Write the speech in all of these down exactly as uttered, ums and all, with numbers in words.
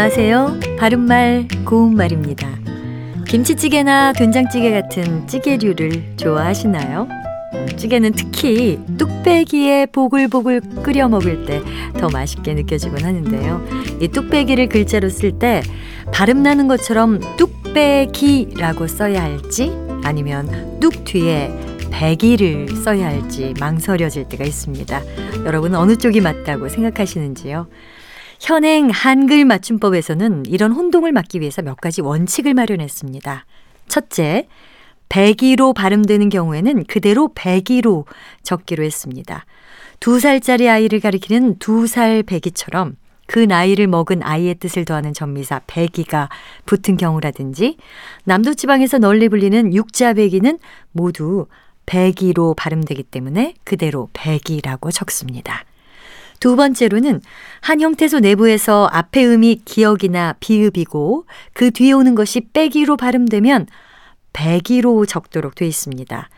안녕하세요. 바른말 고운말입니다. 김치찌개나 된장찌개 같은 찌개류를 좋아하시나요? 찌개는 특히 뚝배기에 보글보글 끓여 먹을 때 더 맛있게 느껴지곤 하는데요. 이 뚝배기를 글자로 쓸 때 발음 나는 것처럼 뚝배기라고 써야 할지 아니면 뚝 뒤에 배기를 써야 할지 망설여질 때가 있습니다. 여러분 어느 쪽이 맞다고 생각하시는지요? 현행 한글 맞춤법에서는 이런 혼동을 막기 위해서 몇 가지 원칙을 마련했습니다. 첫째, 배기로 발음되는 경우에는 그대로 배기로 적기로 했습니다. 두 살짜리 아이를 가리키는 두 살 배기처럼 그 나이를 먹은 아이의 뜻을 더하는 전미사 배기가 붙은 경우라든지 남도지방에서 널리 불리는 육자 배기는 모두 배기로 발음되기 때문에 그대로 배기라고 적습니다. 두 번째로는 한 형태소 내부에서 앞에 음이 기역이나 비읍이고 그 뒤에 오는 것이 빼기로 발음되면 배기로 적도록 되어 있습니다.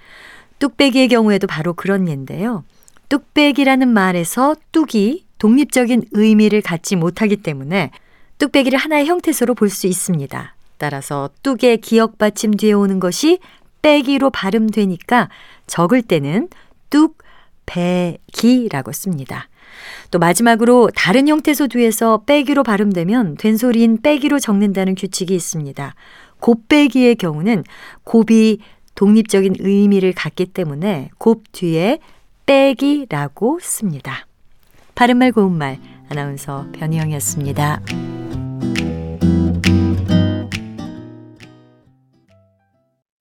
뚝배기의 경우에도 바로 그런 예인데요. 뚝배기라는 말에서 뚝이 독립적인 의미를 갖지 못하기 때문에 뚝배기를 하나의 형태소로 볼 수 있습니다. 따라서 뚝의 기역 받침 뒤에 오는 것이 빼기로 발음되니까 적을 때는 뚝배기라고 씁니다. 또 마지막으로 다른 형태소 뒤에서 빼기로 발음되면 된소리인 빼기로 적는다는 규칙이 있습니다. 곱빼기의 경우는 곱이 독립적인 의미를 갖기 때문에 곱 뒤에 빼기라고 씁니다. 바른말 고운말 아나운서 변희영이었습니다.